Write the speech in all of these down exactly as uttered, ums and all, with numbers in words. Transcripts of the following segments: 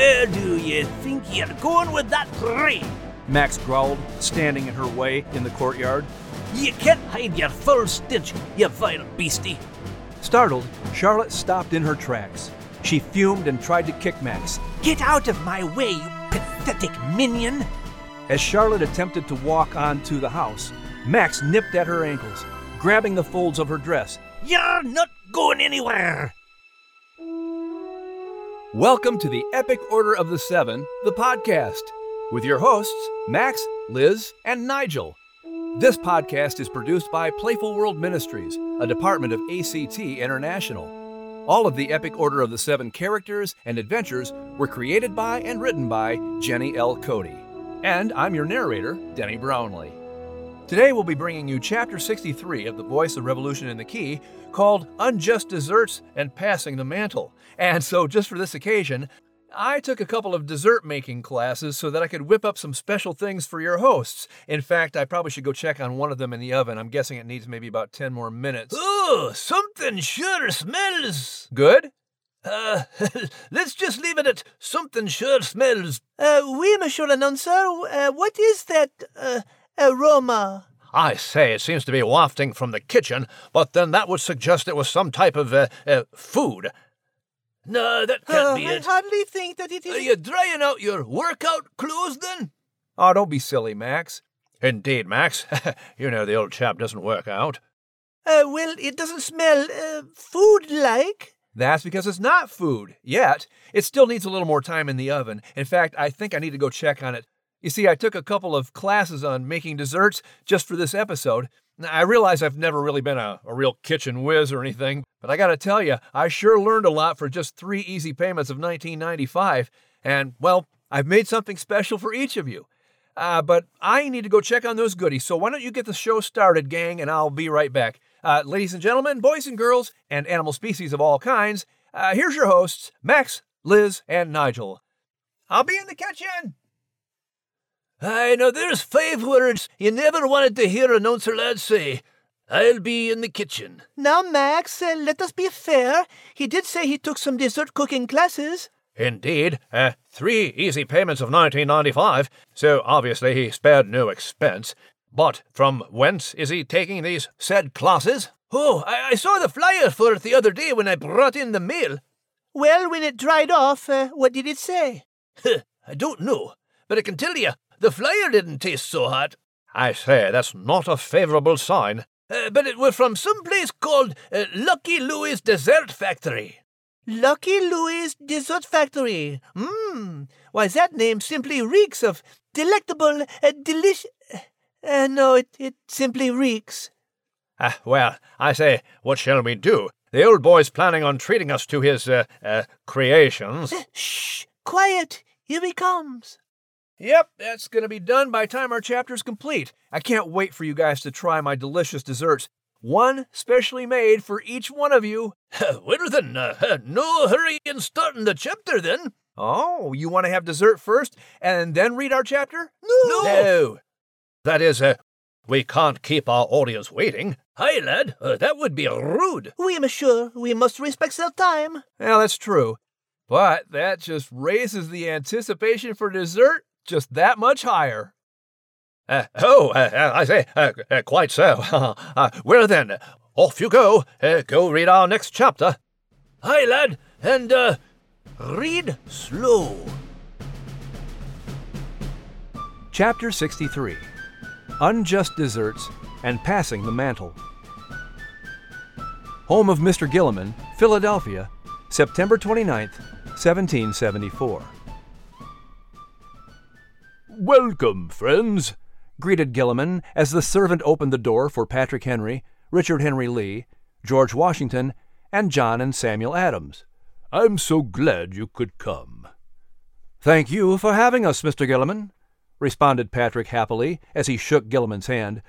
Where do you think you're going with that parade? Max growled, standing in her way in the courtyard. You can't hide your foul stench, you vile beastie. Startled, Charlotte stopped in her tracks. She fumed and tried to kick Max. Get out of my way, you pathetic minion! As Charlotte attempted to walk onto the house, Max nipped at her ankles, grabbing the folds of her dress. You're not going anywhere! Welcome to the Epic Order of the Seven, the podcast, with your hosts, Max, Liz, and Nigel. This podcast is produced by Playful World Ministries, a department of A C T International. All of the Epic Order of the Seven characters and adventures were created by and written by Jenny L. Cote. And I'm your narrator, Denny Brownlee. Today we'll be bringing you Chapter sixty-three of The Voice of Revolution in the Key, called Unjust Desserts and Passing the Mantle. And so just for this occasion, I took a couple of dessert-making classes so that I could whip up some special things for your hosts. In fact, I probably should go check on one of them in the oven. I'm guessing it needs maybe about ten more minutes. Ooh, something sure smells good. Uh, let's just leave it at something sure smells. Uh, oui, Monsieur Announcer. Uh, what is that uh, aroma? I say, it seems to be wafting from the kitchen, but then that would suggest it was some type of uh, uh, food. No, that can't uh, be I it. I hardly think that it is... Are you drying out your workout clothes, then? Oh, don't be silly, Max. Indeed, Max. You know the old chap doesn't work out. Uh, well, it doesn't smell uh, food-like. That's because it's not food, yet. It still needs a little more time in the oven. In fact, I think I need to go check on it. You see, I took a couple of classes on making desserts just for this episode. Now, I realize I've never really been a, a real kitchen whiz or anything, but I gotta tell you, I sure learned a lot for just three easy payments of nineteen dollars and ninety-five cents, and, well, I've made something special for each of you. Uh, but I need to go check on those goodies, so why don't you get the show started, gang, and I'll be right back. Uh, ladies and gentlemen, boys and girls, and animal species of all kinds, uh, here's your hosts, Max, Liz, and Nigel. I'll be in the kitchen! I know there's five words you never wanted to hear Announcer Lad say. I'll be in the kitchen. Now, Max, uh, let us be fair. He did say he took some dessert cooking classes. Indeed. Uh, three easy payments of nineteen dollars and ninety-five cents, so obviously he spared no expense. But from whence is he taking these said classes? Oh, I, I saw the flyer for it the other day when I brought in the mail. Well, when it dried off, uh, what did it say? I don't know, but I can tell you, the flyer didn't taste so hot. I say, that's not a favourable sign. Uh, but it was from some place called uh, Lucky Louie's Dessert Factory. Lucky Louie's Dessert Factory. Mmm. Why, that name simply reeks of delectable, uh, delish... Uh, no, it, it simply reeks. Ah, uh, well, I say, what shall we do? The old boy's planning on treating us to his, uh, uh, creations. Uh, shh! Quiet! Here he comes. Yep, that's going to be done by the time our chapter's complete. I can't wait for you guys to try my delicious desserts. One specially made for each one of you. Well then, uh, no hurry in starting the chapter then. Oh, you want to have dessert first and then read our chapter? No! No! no. That is, uh, we can't keep our audience waiting. Hi, lad, uh, that would be rude. Oui, monsieur, we must respect their time. Well, that's true. But that just raises the anticipation for dessert just that much higher. Uh, oh, uh, I say, uh, uh, quite so. uh, well then, off you go. Uh, go read our next chapter. Hi, lad, and uh, read slow. Chapter sixty-three, Unjust Desserts and Passing the Mantle. Home of Mister Gillamon, Philadelphia, September twenty-ninth, seventeen seventy-four. Welcome, friends, greeted Gillamon as the servant opened the door for Patrick Henry, Richard Henry Lee, George Washington, and John and Samuel Adams. I'm so glad you could come. Thank you for having us, Mister Gillamon, responded Patrick happily as he shook Gilliman's hand.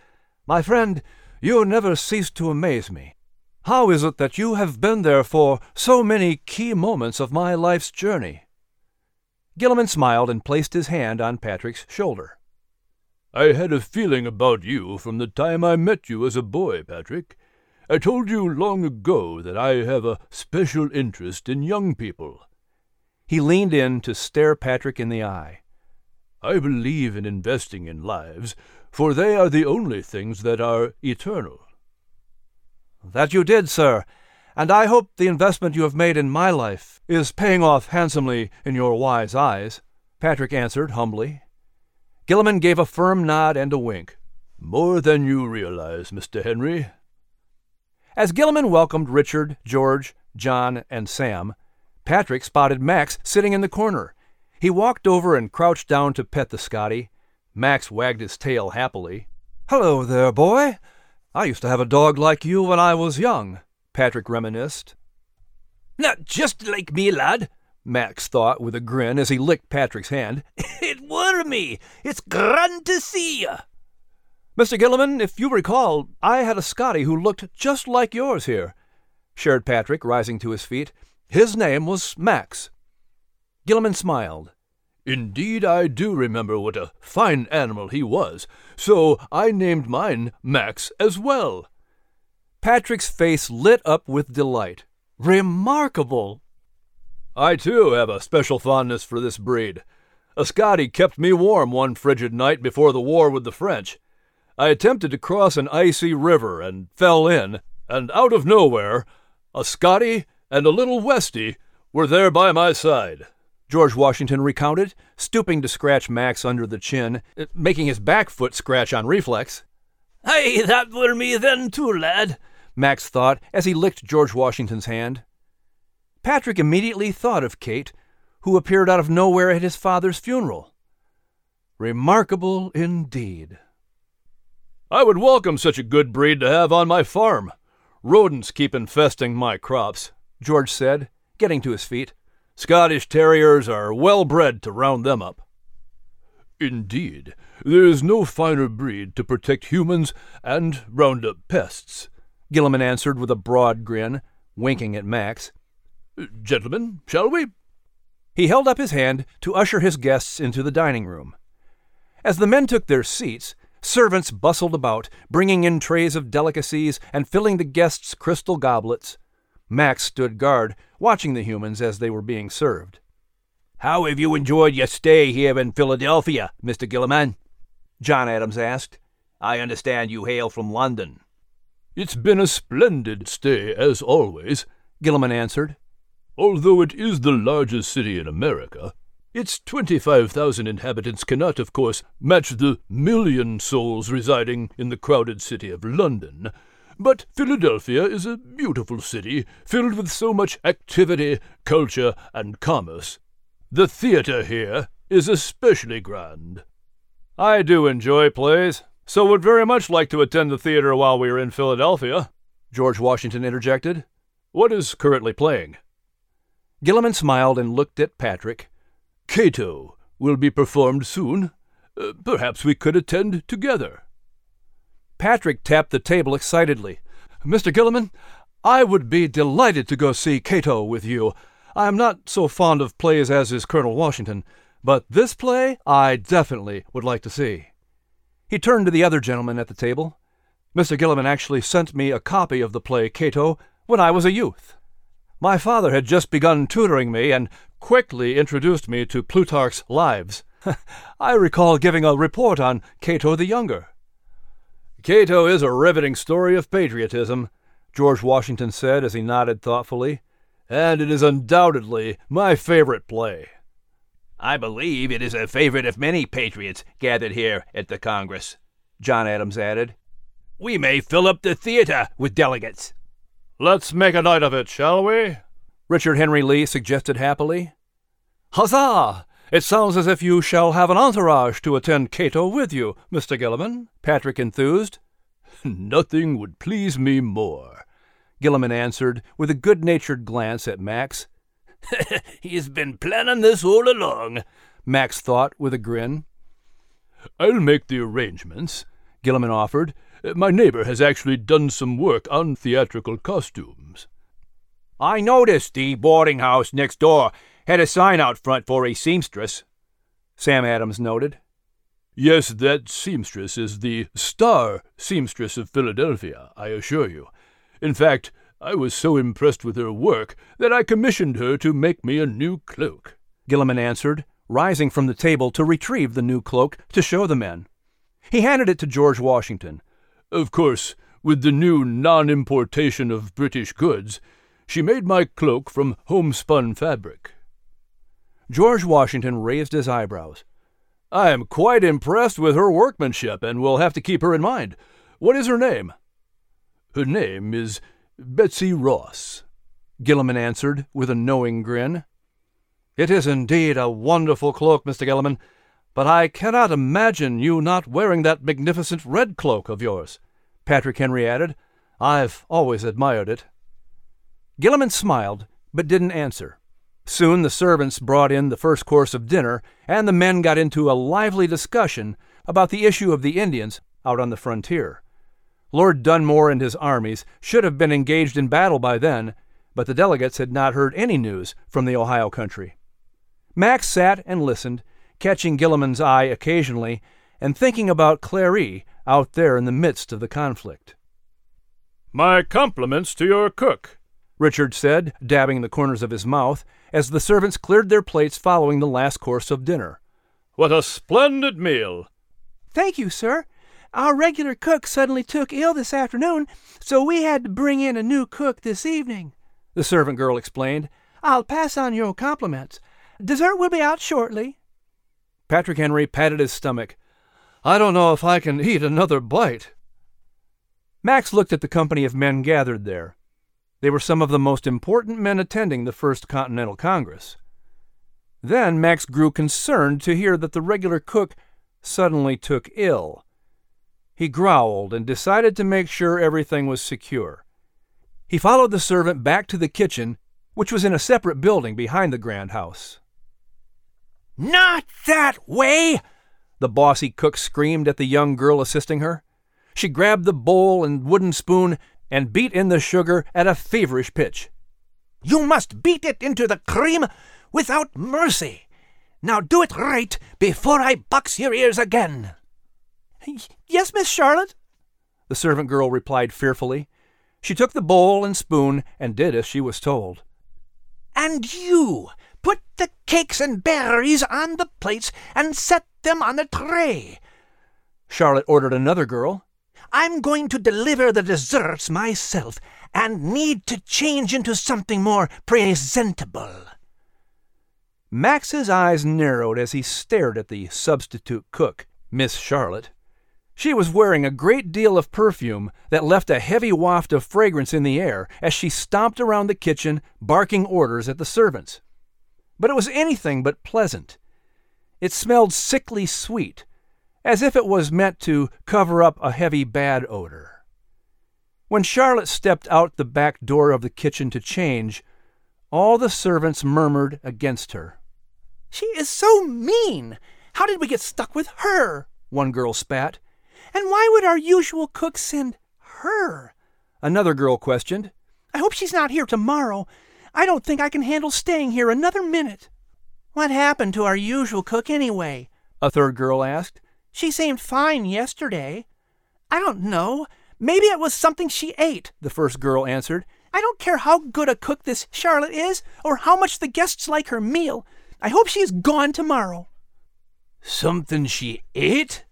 My friend, you never cease to amaze me. How is it that you have been there for so many key moments of my life's journey? Gillamon smiled and placed his hand on Patrick's shoulder. I had a feeling about you from the time I met you as a boy, Patrick. I told you long ago that I have a special interest in young people. He leaned in to stare Patrick in the eye. "I believe in investing in lives, for they are the only things that are eternal." "That you did, sir, and I hope the investment you have made in my life is paying off handsomely in your wise eyes," Patrick answered humbly. Gillamon gave a firm nod and a wink. "More than you realize, Mister Henry." As Gillamon welcomed Richard, George, John, and Sam, Patrick spotted Max sitting in the corner. He walked over and crouched down to pet the Scottie. Max wagged his tail happily. "Hello there, boy. I used to have a dog like you when I was young," Patrick reminisced. "Not just like me, lad," Max thought with a grin as he licked Patrick's hand. "It were me. It's grand to see you." "Mister Gillamon, if you recall, I had a Scottie who looked just like yours here," shared Patrick, rising to his feet. "His name was Max." Gillamon smiled. "Indeed, I do remember what a fine animal he was, so I named mine Max as well." Patrick's face lit up with delight. "Remarkable!" "I, too, have a special fondness for this breed. A Scottie kept me warm one frigid night before the war with the French. I attempted to cross an icy river and fell in, and out of nowhere, a Scottie and a little Westie were there by my side," George Washington recounted, stooping to scratch Max under the chin, making his back foot scratch on reflex. "Aye, that were me then too, lad," Max thought as he licked George Washington's hand. Patrick immediately thought of Kate, who appeared out of nowhere at his father's funeral. Remarkable indeed. "I would welcome such a good breed to have on my farm. Rodents keep infesting my crops," George said, getting to his feet. "Scottish terriers are well bred to round them up." "Indeed, there is no finer breed to protect humans and round up pests," Gillamon answered with a broad grin, winking at Max. "Gentlemen, shall we?" He held up his hand to usher his guests into the dining room. As the men took their seats, servants bustled about, bringing in trays of delicacies and filling the guests' crystal goblets. Max stood guard, watching the humans as they were being served. "How have you enjoyed your stay here in Philadelphia, Mister Gillamon?" John Adams asked. "I understand you hail from London." "It's been a splendid stay, as always," Gillamon answered. "Although it is the largest city in America, its twenty-five thousand inhabitants cannot, of course, match the million souls residing in the crowded city of London. But Philadelphia is a beautiful city, filled with so much activity, culture, and commerce. The theater here is especially grand." "I do enjoy plays, so would very much like to attend the theater while we are in Philadelphia," George Washington interjected. "What is currently playing?" Gillamon smiled and looked at Patrick. "Cato will be performed soon. Uh, perhaps we could attend together." Patrick tapped the table excitedly. "Mister Gillamon, I would be delighted to go see Cato with you. I am not so fond of plays as is Colonel Washington, but this play I definitely would like to see." He turned to the other gentleman at the table. "Mister Gillamon actually sent me a copy of the play Cato when I was a youth. My father had just begun tutoring me and quickly introduced me to Plutarch's Lives. I recall giving a report on Cato the Younger." "Cato is a riveting story of patriotism," George Washington said as he nodded thoughtfully, "and it is undoubtedly my favorite play." "I believe it is a favorite of many patriots gathered here at the Congress," John Adams added. "We may fill up the theater with delegates." "Let's make a night of it, shall we?" Richard Henry Lee suggested happily. "Huzzah! It sounds as if you shall have an entourage to attend Cato with you, Mister Gillamon," Patrick enthused. "Nothing would please me more," Gillamon answered with a good-natured glance at Max. "He's been planning this all along," Max thought with a grin. "I'll make the arrangements," Gillamon offered. "My neighbor has actually done some work on theatrical costumes." "I noticed the boarding house next door had a sign out front for a seamstress," Sam Adams noted. "Yes, that seamstress is the star seamstress of Philadelphia, I assure you. In fact, I was so impressed with her work that I commissioned her to make me a new cloak." Gillamon answered, rising from the table to retrieve the new cloak to show the men. He handed it to George Washington. Of course, with the new non-importation of British goods, she made my cloak from homespun fabric. George Washington raised his eyebrows. I am quite impressed with her workmanship, and will have to keep her in mind. What is her name? Her name is Betsy Ross, Gillamon answered with a knowing grin. It is indeed a wonderful cloak, Mister Gillamon, but I cannot imagine you not wearing that magnificent red cloak of yours, Patrick Henry added. I've always admired it. Gillamon smiled, but didn't answer. Soon the servants brought in the first course of dinner, and the men got into a lively discussion about the issue of the Indians out on the frontier. Lord Dunmore and his armies should have been engaged in battle by then, but the delegates had not heard any news from the Ohio country. Max sat and listened, catching Gillamon's eye occasionally, and thinking about Clary out there in the midst of the conflict. My compliments to your cook, Richard said, dabbing the corners of his mouth, as the servants cleared their plates following the last course of dinner. What a splendid meal! Thank you, sir. Our regular cook suddenly took ill this afternoon, so we had to bring in a new cook this evening, the servant girl explained. I'll pass on your compliments. Dessert will be out shortly. Patrick Henry patted his stomach. I don't know if I can eat another bite. Max looked at the company of men gathered there. They were some of the most important men attending the First Continental Congress. Then Max grew concerned to hear that the regular cook suddenly took ill. He growled and decided to make sure everything was secure. He followed the servant back to the kitchen, which was in a separate building behind the grand house. Not that way! The bossy cook screamed at the young girl assisting her. She grabbed the bowl and wooden spoon and beat in the sugar at a feverish pitch. You must beat it into the cream without mercy. Now do it right before I box your ears again. Yes, Miss Charlotte, the servant girl replied fearfully. She took the bowl and spoon and did as she was told. And you put the cakes and berries on the plates and set them on the tray, Charlotte ordered another girl. I'm going to deliver the desserts myself and need to change into something more presentable. Max's eyes narrowed as he stared at the substitute cook, Miss Charlotte. She was wearing a great deal of perfume that left a heavy waft of fragrance in the air as she stomped around the kitchen, barking orders at the servants. But it was anything but pleasant. It smelled sickly sweet, as if it was meant to cover up a heavy bad odor. When Charlotte stepped out the back door of the kitchen to change, all the servants murmured against her. She is so mean! How did we get stuck with her? One girl spat. And why would our usual cook send her? Another girl questioned. I hope she's not here tomorrow. I don't think I can handle staying here another minute. What happened to our usual cook anyway? A third girl asked. She seemed fine yesterday. I don't know. Maybe it was something she ate, the first girl answered. I don't care how good a cook this Charlotte is or how much the guests like her meal. I hope she is gone tomorrow. Something she ate?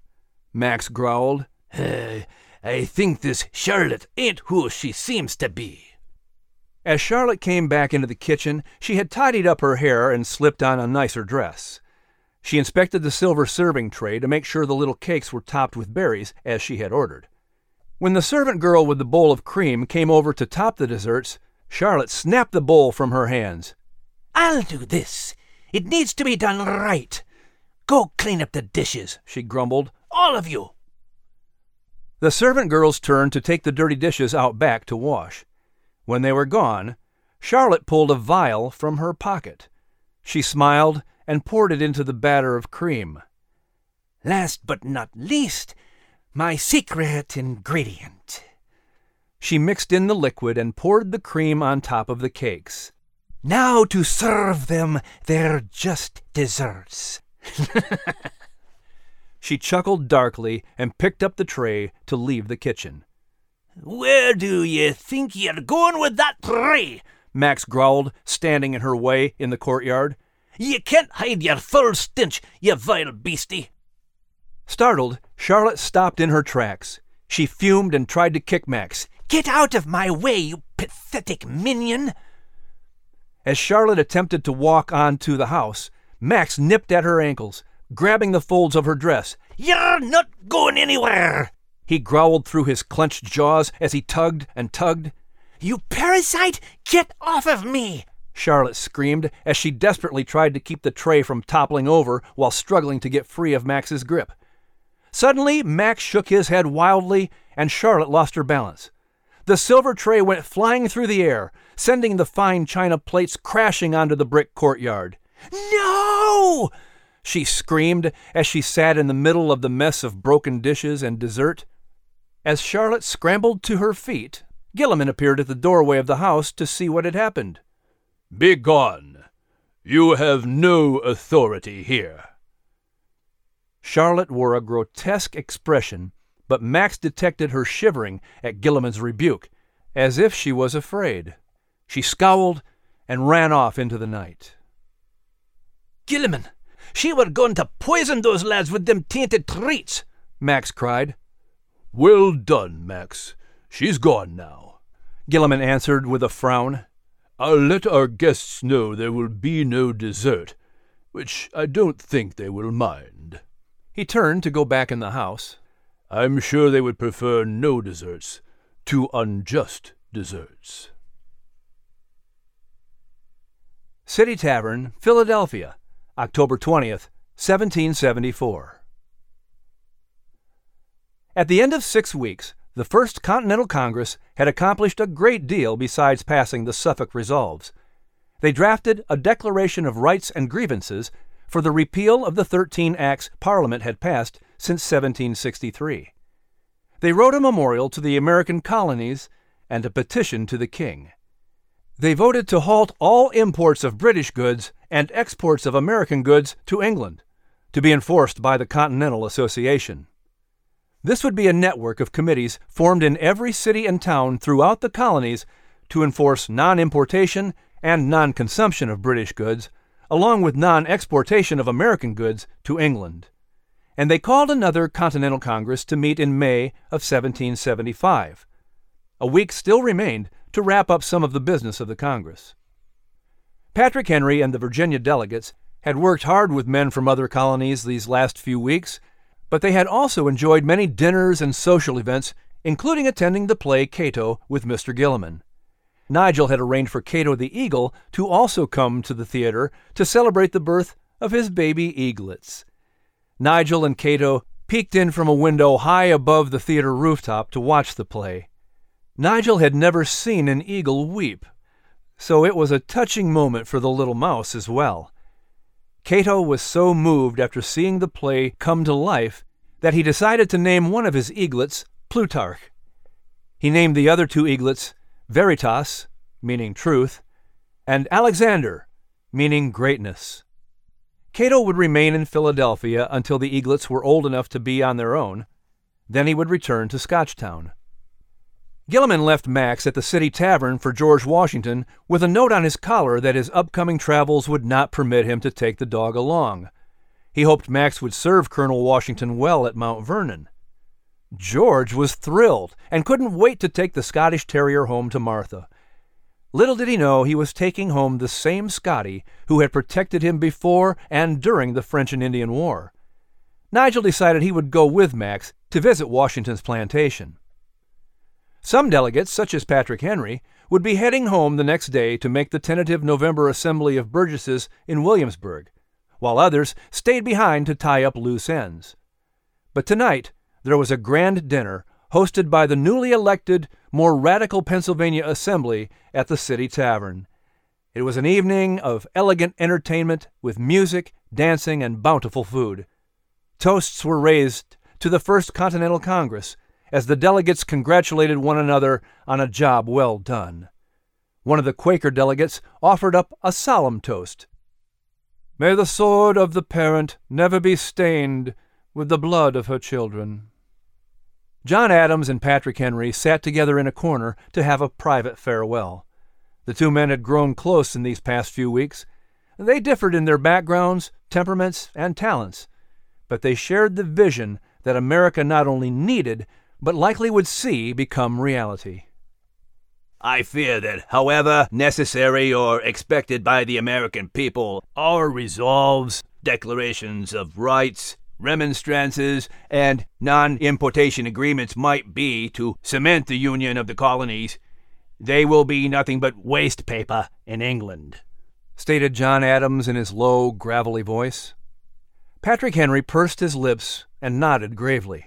Max growled. Uh, I think this Charlotte ain't who she seems to be. As Charlotte came back into the kitchen, she had tidied up her hair and slipped on a nicer dress. She inspected the silver serving tray to make sure the little cakes were topped with berries, as she had ordered. When the servant girl with the bowl of cream came over to top the desserts, Charlotte snapped the bowl from her hands. I'll do this. It needs to be done right. Go clean up the dishes, she grumbled. All of you. The servant girls turned to take the dirty dishes out back to wash. When they were gone, Charlotte pulled a vial from her pocket. She smiled and poured it into the batter of cream. Last but not least, my secret ingredient. She mixed in the liquid and poured the cream on top of the cakes. Now to serve them their just desserts. She chuckled darkly and picked up the tray to leave the kitchen. Where do you think you're going with that tray? Max growled, standing in her way in the courtyard. Ye can't hide your foul stench, ye vile beastie." Startled, Charlotte stopped in her tracks. She fumed and tried to kick Max. "Get out of my way, you pathetic minion!" As Charlotte attempted to walk on to the house, Max nipped at her ankles, grabbing the folds of her dress. "You're not going anywhere," he growled through his clenched jaws as he tugged and tugged. "You parasite, get off of me!" Charlotte screamed as she desperately tried to keep the tray from toppling over while struggling to get free of Max's grip. Suddenly, Max shook his head wildly, and Charlotte lost her balance. The silver tray went flying through the air, sending the fine china plates crashing onto the brick courtyard. "No!" she screamed as she sat in the middle of the mess of broken dishes and dessert. As Charlotte scrambled to her feet, Gillamon appeared at the doorway of the house to see what had happened. "Begone! You have no authority here." Charlotte wore a grotesque expression, but Max detected her shivering at Gillamon's rebuke, as if she was afraid. She scowled and ran off into the night. "Gillamon, she were going to poison those lads with them tainted treats," Max cried. "Well done, Max. She's gone now," Gillamon answered with a frown. "I'll let our guests know there will be no dessert, which I don't think they will mind." He turned to go back in the house. "I'm sure they would prefer no desserts to unjust desserts." City Tavern, Philadelphia, October twentieth, seventeen seventy-four. At the end of six weeks, the First Continental Congress had accomplished a great deal besides passing the Suffolk Resolves. They drafted a Declaration of Rights and Grievances for the repeal of the thirteen acts Parliament had passed since seventeen sixty-three. They wrote a memorial to the American colonies and a petition to the king. They voted to halt all imports of British goods and exports of American goods to England, to be enforced by the Continental Association. This would be a network of committees formed in every city and town throughout the colonies to enforce non-importation and non-consumption of British goods, along with non-exportation of American goods to England. And they called another Continental Congress to meet in May of seventeen seventy-five. A week still remained to wrap up some of the business of the Congress. Patrick Henry and the Virginia delegates had worked hard with men from other colonies these last few weeks, but they had also enjoyed many dinners and social events, including attending the play Cato with Mister Gillamon. Nigel had arranged for Cato the Eagle to also come to the theater to celebrate the birth of his baby eaglets. Nigel and Cato peeked in from a window high above the theater rooftop to watch the play. Nigel had never seen an eagle weep, so it was a touching moment for the little mouse as well. Cato was so moved after seeing the play come to life that he decided to name one of his eaglets Plutarch. He named the other two eaglets Veritas, meaning truth, and Alexander, meaning greatness. Cato would remain in Philadelphia until the eaglets were old enough to be on their own. Then he would return to Scotchtown. Gillamon left Max at the City Tavern for George Washington with a note on his collar that his upcoming travels would not permit him to take the dog along. He hoped Max would serve Colonel Washington well at Mount Vernon. George was thrilled and couldn't wait to take the Scottish Terrier home to Martha. Little did he know he was taking home the same Scottie who had protected him before and during the French and Indian War. Nigel decided he would go with Max to visit Washington's plantation. Some delegates, such as Patrick Henry, would be heading home the next day to make the tentative November Assembly of Burgesses in Williamsburg, while others stayed behind to tie up loose ends. But tonight, there was a grand dinner hosted by the newly elected, more radical Pennsylvania Assembly at the City Tavern. It was an evening of elegant entertainment with music, dancing, and bountiful food. Toasts were raised to the First Continental Congress, as the delegates congratulated one another on a job well done. One of the Quaker delegates offered up a solemn toast. "May the sword of the parent never be stained with the blood of her children." John Adams and Patrick Henry sat together in a corner to have a private farewell. The two men had grown close in these past few weeks, They differed in their backgrounds, temperaments, and talents, but they shared the vision that America not only needed, but likely would see become reality. I fear that, however necessary or expected by the American people, our resolves, declarations of rights, remonstrances, and non-importation agreements might be to cement the union of the colonies, they will be nothing but waste paper in England, stated John Adams in his low, gravelly voice. Patrick Henry pursed his lips and nodded gravely.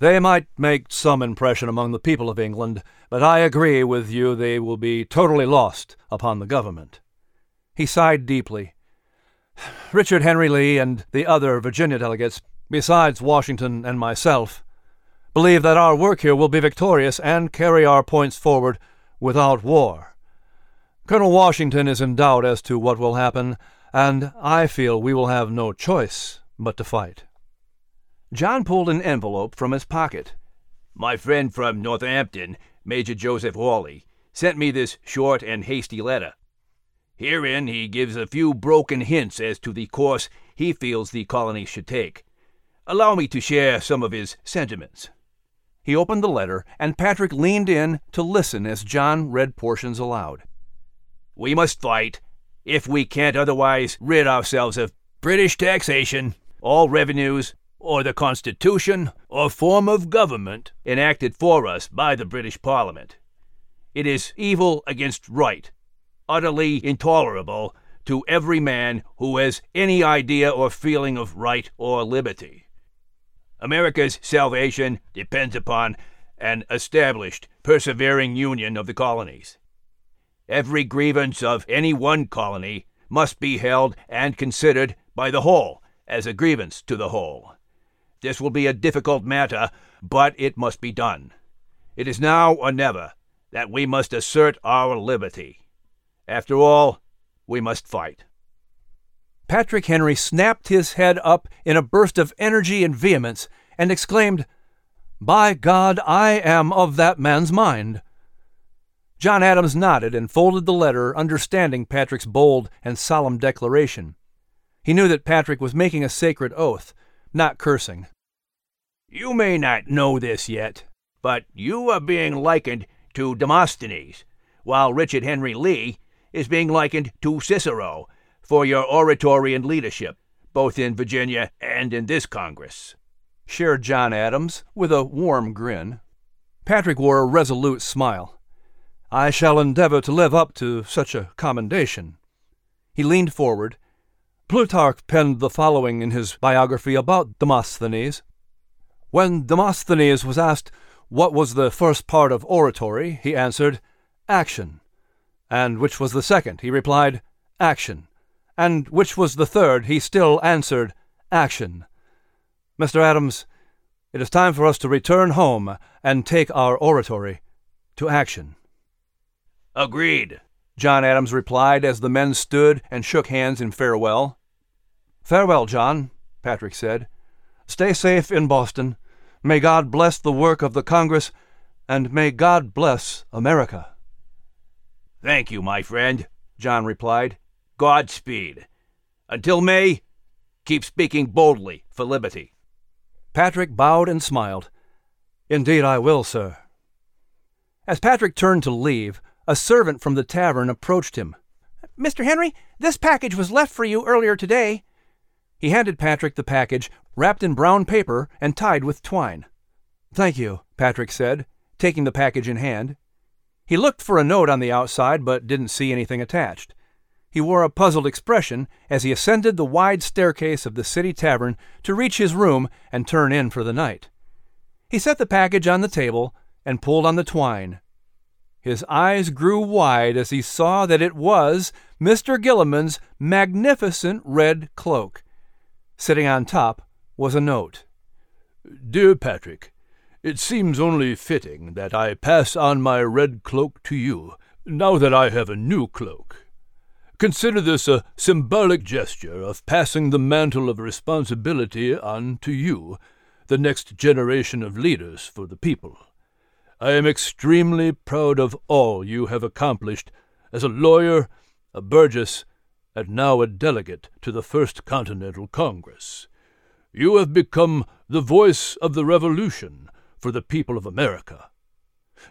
They might make some impression among the people of England, but I agree with you they will be totally lost upon the government. He sighed deeply. Richard Henry Lee and the other Virginia delegates, besides Washington and myself, believe that our work here will be victorious and carry our points forward without war. Colonel Washington is in doubt as to what will happen, and I feel we will have no choice but to fight. John pulled an envelope from his pocket. My friend from Northampton, Major Joseph Hawley, sent me this short and hasty letter. Herein he gives a few broken hints as to the course he feels the colony should take. Allow me to share some of his sentiments. He opened the letter, and Patrick leaned in to listen as John read portions aloud. We must fight, if we can't otherwise rid ourselves of British taxation, all revenues, or the Constitution, or form of government enacted for us by the British Parliament. It is evil against right, utterly intolerable to every man who has any idea or feeling of right or liberty. America's salvation depends upon an established, persevering union of the colonies. Every grievance of any one colony must be held and considered by the whole as a grievance to the whole. This will be a difficult matter, but it must be done. It is now or never that we must assert our liberty. After all, we must fight. Patrick Henry snapped his head up in a burst of energy and vehemence and exclaimed, By God, I am of that man's mind. John Adams nodded and folded the letter, understanding Patrick's bold and solemn declaration. He knew that Patrick was making a sacred oath, not cursing. You may not know this yet, but you are being likened to Demosthenes, while Richard Henry Lee is being likened to Cicero for your oratory and leadership, both in Virginia and in this Congress, shared John Adams with a warm grin. Patrick wore a resolute smile. I shall endeavor to live up to such a commendation. He leaned forward. Plutarch penned the following in his biography about Demosthenes. When Demosthenes was asked what was the first part of oratory, he answered, Action. And which was the second? He replied, Action. And which was the third? He still answered, Action. Mister Adams, it is time for us to return home and take our oratory to action. Agreed, John Adams replied as the men stood and shook hands in farewell. Farewell, John, Patrick said. Stay safe in Boston. May God bless the work of the Congress, and may God bless America. Thank you, my friend, John replied. Godspeed. Until May, keep speaking boldly for liberty. Patrick bowed and smiled. Indeed I will, sir. As Patrick turned to leave, a servant from the tavern approached him. Mister Henry, this package was left for you earlier today. He handed Patrick the package, wrapped in brown paper and tied with twine. Thank you, Patrick said, taking the package in hand. He looked for a note on the outside, but didn't see anything attached. He wore a puzzled expression as he ascended the wide staircase of the City Tavern to reach his room and turn in for the night. He set the package on the table and pulled on the twine. His eyes grew wide as he saw that it was Mister Gilliman's magnificent red cloak. Sitting on top was a note. Dear Patrick, it seems only fitting that I pass on my red cloak to you, now that I have a new cloak. Consider this a symbolic gesture of passing the mantle of responsibility on to you, the next generation of leaders for the people. I am extremely proud of all you have accomplished as a lawyer, a burgess, and now a delegate to the First Continental Congress. You have become the voice of the revolution for the people of America.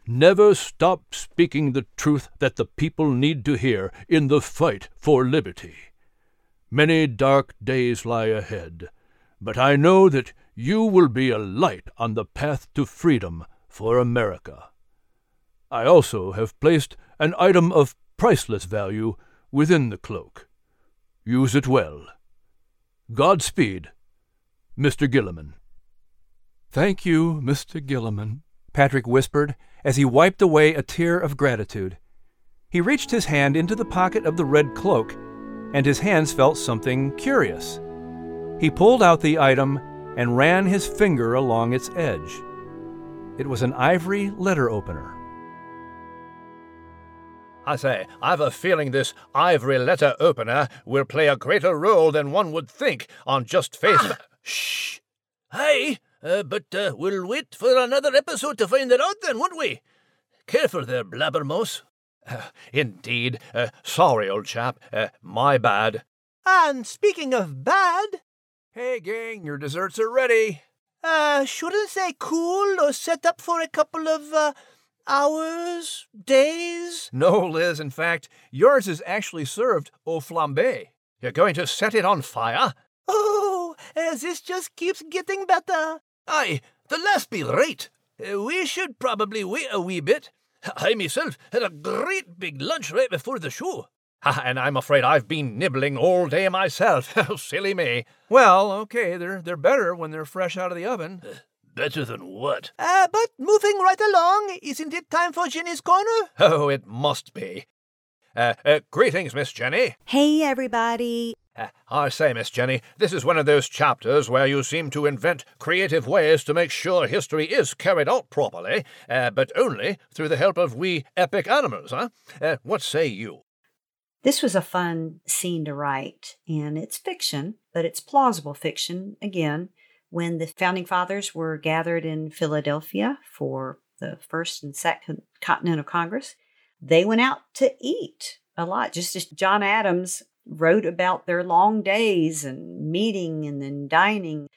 Never stop speaking the truth that the people need to hear in the fight for liberty. Many dark days lie ahead, but I know that you will be a light on the path to freedom for America. I also have placed an item of priceless value within the cloak. Use it well. Godspeed, Mister Gillamon. Thank you, Mister Gillamon, Patrick whispered as he wiped away a tear of gratitude. He reached his hand into the pocket of the red cloak, and his hands felt something curious. He pulled out the item and ran his finger along its edge. It was an ivory letter opener. I say, I've a feeling this ivory letter opener will play a greater role than one would think on just face... Ah, shh! Hey, uh, but uh, we'll wait for another episode to find that out then, won't we? Careful there, blabbermouth. Uh, indeed. Uh, sorry, old chap. Uh, my bad. And speaking of bad... Hey, gang, your desserts are ready. Uh, shouldn't they cool or set up for a couple of... Uh, Hours? Days? No, Liz. In fact, yours is actually served au flambé. You're going to set it on fire? Oh, uh, this just keeps getting better. Aye, the last be right. Uh, we should probably wait a wee bit. I myself had a great big lunch right before the show. And I'm afraid I've been nibbling all day myself. Silly me. Well, okay, they're, they're better when they're fresh out of the oven. Uh. Better than what? Uh, but moving right along, isn't it time for Jenny's Corner? Oh, it must be. Uh, uh greetings, Miss Jenny. Hey, everybody. Uh, I say, Miss Jenny, this is one of those chapters where you seem to invent creative ways to make sure history is carried out properly, uh, but only through the help of we epic animals, huh? Uh, what say you? This was a fun scene to write, and it's fiction, but it's plausible fiction, again. When the Founding Fathers were gathered in Philadelphia for the First and Second Continental Congress, they went out to eat a lot, just as John Adams wrote about their long days and meeting and then dining.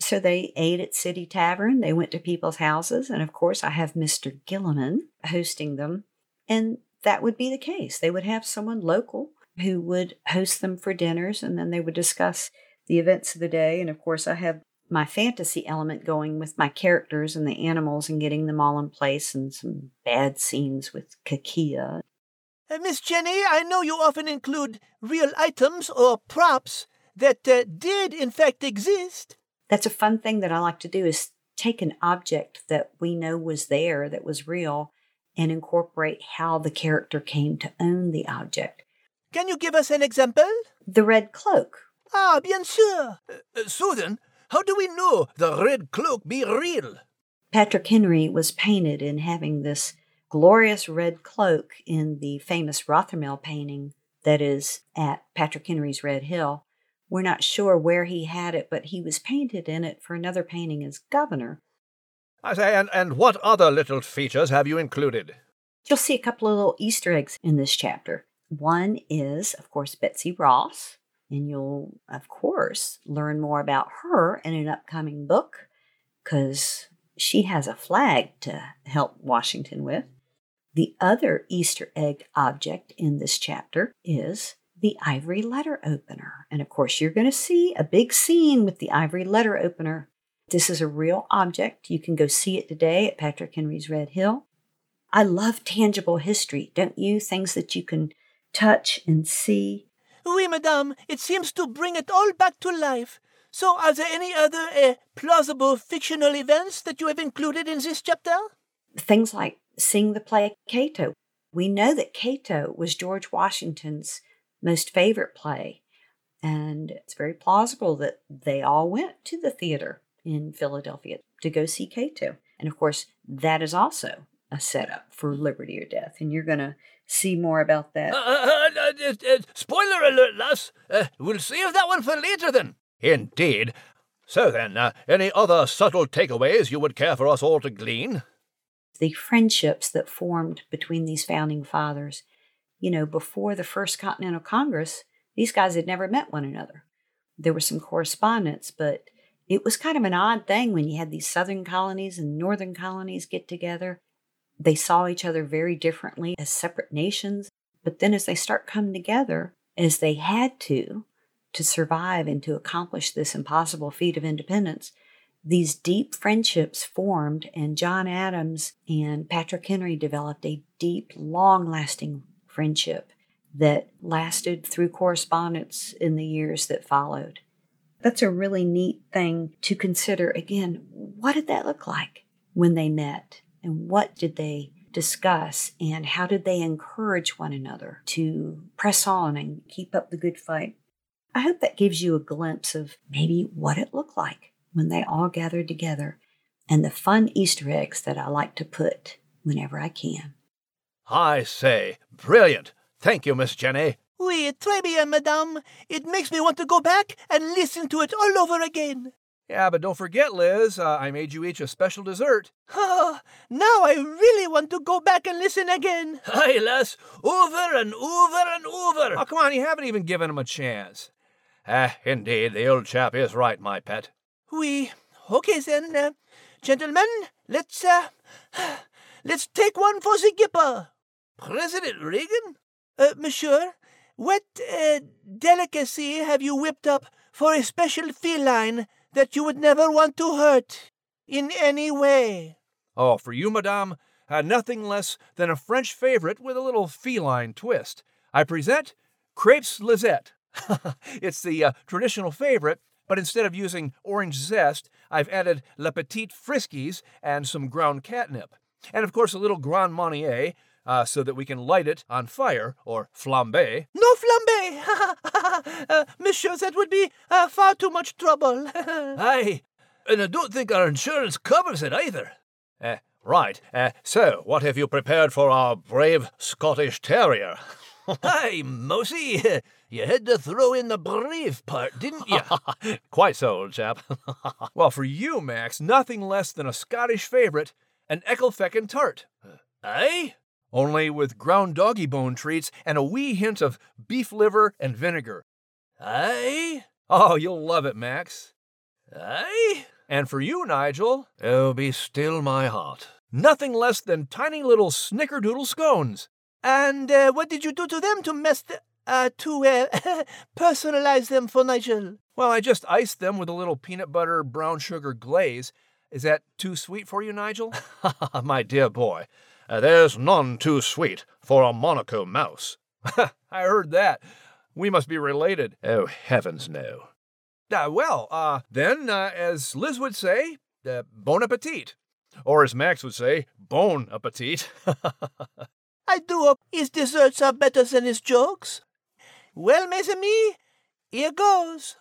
So they ate at City Tavern. They went to people's houses. And, of course, I have Mister Gillamon hosting them. And that would be the case. They would have someone local who would host them for dinners, and then they would discuss the events of the day. And, of course, I have my fantasy element going with my characters and the animals and getting them all in place and some bad scenes with Kakia. Uh, Miss Jenny, I know you often include real items or props that uh, did in fact exist. That's a fun thing that I like to do, is take an object that we know was there, that was real, and incorporate how the character came to own the object. Can you give us an example? The red cloak. Ah, bien sûr. Uh, uh, so then, how do we know the red cloak be real? Patrick Henry was painted in having this glorious red cloak in the famous Rothermel painting that is at Patrick Henry's Red Hill. We're not sure where he had it, but he was painted in it for another painting as governor. I say, and, and what other little features have you included? You'll see a couple of little Easter eggs in this chapter. One is, of course, Betsy Ross. And you'll, of course, learn more about her in an upcoming book, because she has a flag to help Washington with. The other Easter egg object in this chapter is the ivory letter opener. And, of course, you're going to see a big scene with the ivory letter opener. This is a real object. You can go see it today at Patrick Henry's Red Hill. I love tangible history, don't you? Things that you can touch and see. Oui, madame, it seems to bring it all back to life. So are there any other uh, plausible fictional events that you have included in this chapter? Things like seeing the play Cato. We know that Cato was George Washington's most favorite play, and it's very plausible that they all went to the theater in Philadelphia to go see Cato. And, of course, that is also a setup for Liberty or Death, and you're going to see more about that. Uh, uh, uh, uh, uh, uh, spoiler alert, lass. Uh, we'll save that one for later, then. Indeed. So then, uh, any other subtle takeaways you would care for us all to glean? The friendships that formed between these founding fathers. You know, before the First Continental Congress, These guys had never met one another. There was some correspondence, but it was kind of an odd thing when you had these southern colonies and northern colonies get together. They saw each other very differently as separate nations. But then as they start coming together, as they had to, to survive and to accomplish this impossible feat of independence, these deep friendships formed, and John Adams and Patrick Henry developed a deep, long-lasting friendship that lasted through correspondence in the years that followed. That's a really neat thing to consider. Again, what did that look like when they met? And what did they discuss? And how did they encourage one another to press on and keep up the good fight? I hope that gives you a glimpse of maybe what it looked like when they all gathered together, and the fun Easter eggs that I like to put whenever I can. I say, brilliant. Thank you, Miss Jenny. Oui, très bien, madame. It makes me want to go back and listen to it all over again. Yeah, but don't forget, Liz, uh, I made you each a special dessert. Oh, now I really want to go back and listen again. Aye, lass, over and over and over. Oh, come on, you haven't even given him a chance. Ah, indeed, the old chap is right, my pet. Oui. Okay, then. Uh, gentlemen, let's, uh, let's take one for the Gipper. President Reagan? Uh, monsieur, what uh, delicacy have you whipped up for a special feline that you would never want to hurt in any way? Oh, for you, madame, uh, nothing less than a French favorite with a little feline twist. I present Crepes Lizette. It's the uh, traditional favorite, but instead of using orange zest, I've added Le Petite Friskies and some ground catnip. And, of course, a little Grand Marnier, uh, so that we can light it on fire, or flambe. No flambe! uh, monsieur, that would be uh, far too much trouble. Aye, and I don't think our insurance covers it either. Uh, right, uh, so what have you prepared for our brave Scottish terrier? Aye, Mosey, you had to throw in the brave part, didn't you? Quite so, old chap. Well, for you, Max, nothing less than a Scottish favorite, an Ecclefechan tart. Aye? Only with ground doggy bone treats and a wee hint of beef liver and vinegar. Aye? Oh, you'll love it, Max. Aye? And for you, Nigel, oh, be still my heart. Nothing less than tiny little snickerdoodle scones. And uh, what did you do to them to mess the, uh, to uh, personalize them for Nigel? Well, I just iced them with a little peanut butter brown sugar glaze. Is that too sweet for you, Nigel? My dear boy, uh, there's none too sweet for a Monaco mouse. I heard that. We must be related. Oh, heavens no. Uh, well, uh, then, uh, as Liz would say, uh, bon appetit. Or as Max would say, bon appetit. I do hope his desserts are better than his jokes. Well, mes amis, here goes.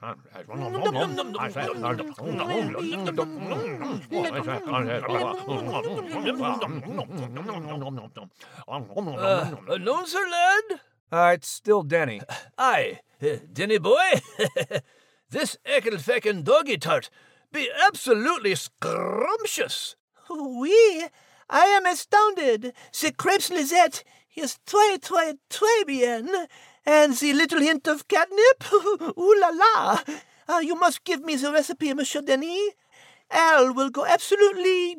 Uh, announcer lad? Uh, it's still Denny. Aye, uh, Denny boy. This Ecclefechan doggy tart be absolutely scrumptious. Oui. I am astounded. The crepes Lisette is très, très, très bien. And the little hint of catnip? Ooh la la! Uh, you must give me the recipe, Monsieur Denny. Al will go absolutely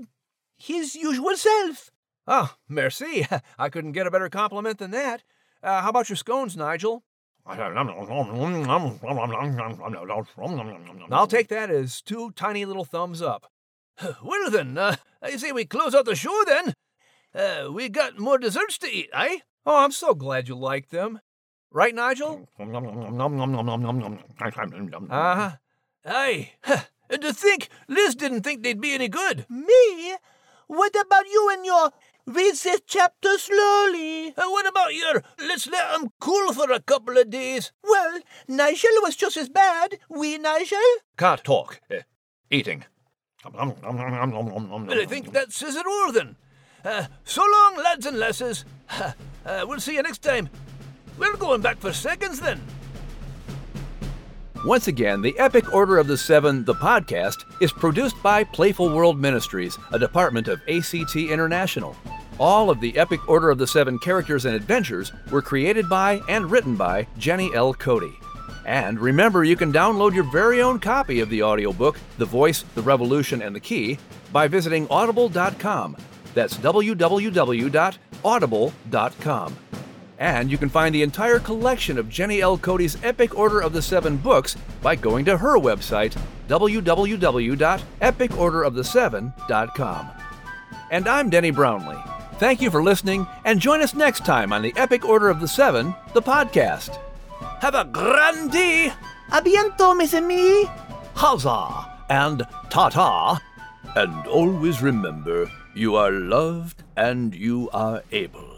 his usual self. Oh, merci. I couldn't get a better compliment than that. Uh, how about your scones, Nigel? I'll take that as two tiny little thumbs up. Well, then, uh, I say we close out the show, then. Uh, we got more desserts to eat, eh? Oh, I'm so glad you liked them. Right, Nigel? Uh-huh. Aye. And to think, Liz didn't think they'd be any good. Me? What about you and your read this chapter slowly? And what about your let's let 'em cool for a couple of days? Well, Nigel was just as bad. We, Nigel? Can't talk. Uh, eating. Well, I think that says it all, then. Uh, so long, lads and lasses. Uh, we'll see you next time. We're going back for seconds, then. Once again, the Epic Order of the Seven, the podcast, is produced by Playful World Ministries, a department of A C T International. All of the Epic Order of the Seven characters and adventures were created by and written by Jenny L. Cote. And remember, you can download your very own copy of the audiobook, The Voice, The Revolution, and the Key, by visiting audible dot com. That's w w w dot audible dot com. And you can find the entire collection of Jenny L. Cote's Epic Order of the Seven books by going to her website, w w w dot epic order of the seven dot com. And I'm Denny Brownlee. Thank you for listening, and join us next time on the Epic Order of the Seven, the podcast. Have a grand day! A bientôt, mes amis! Huzzah! And ta-ta! And always remember, you are loved and you are able.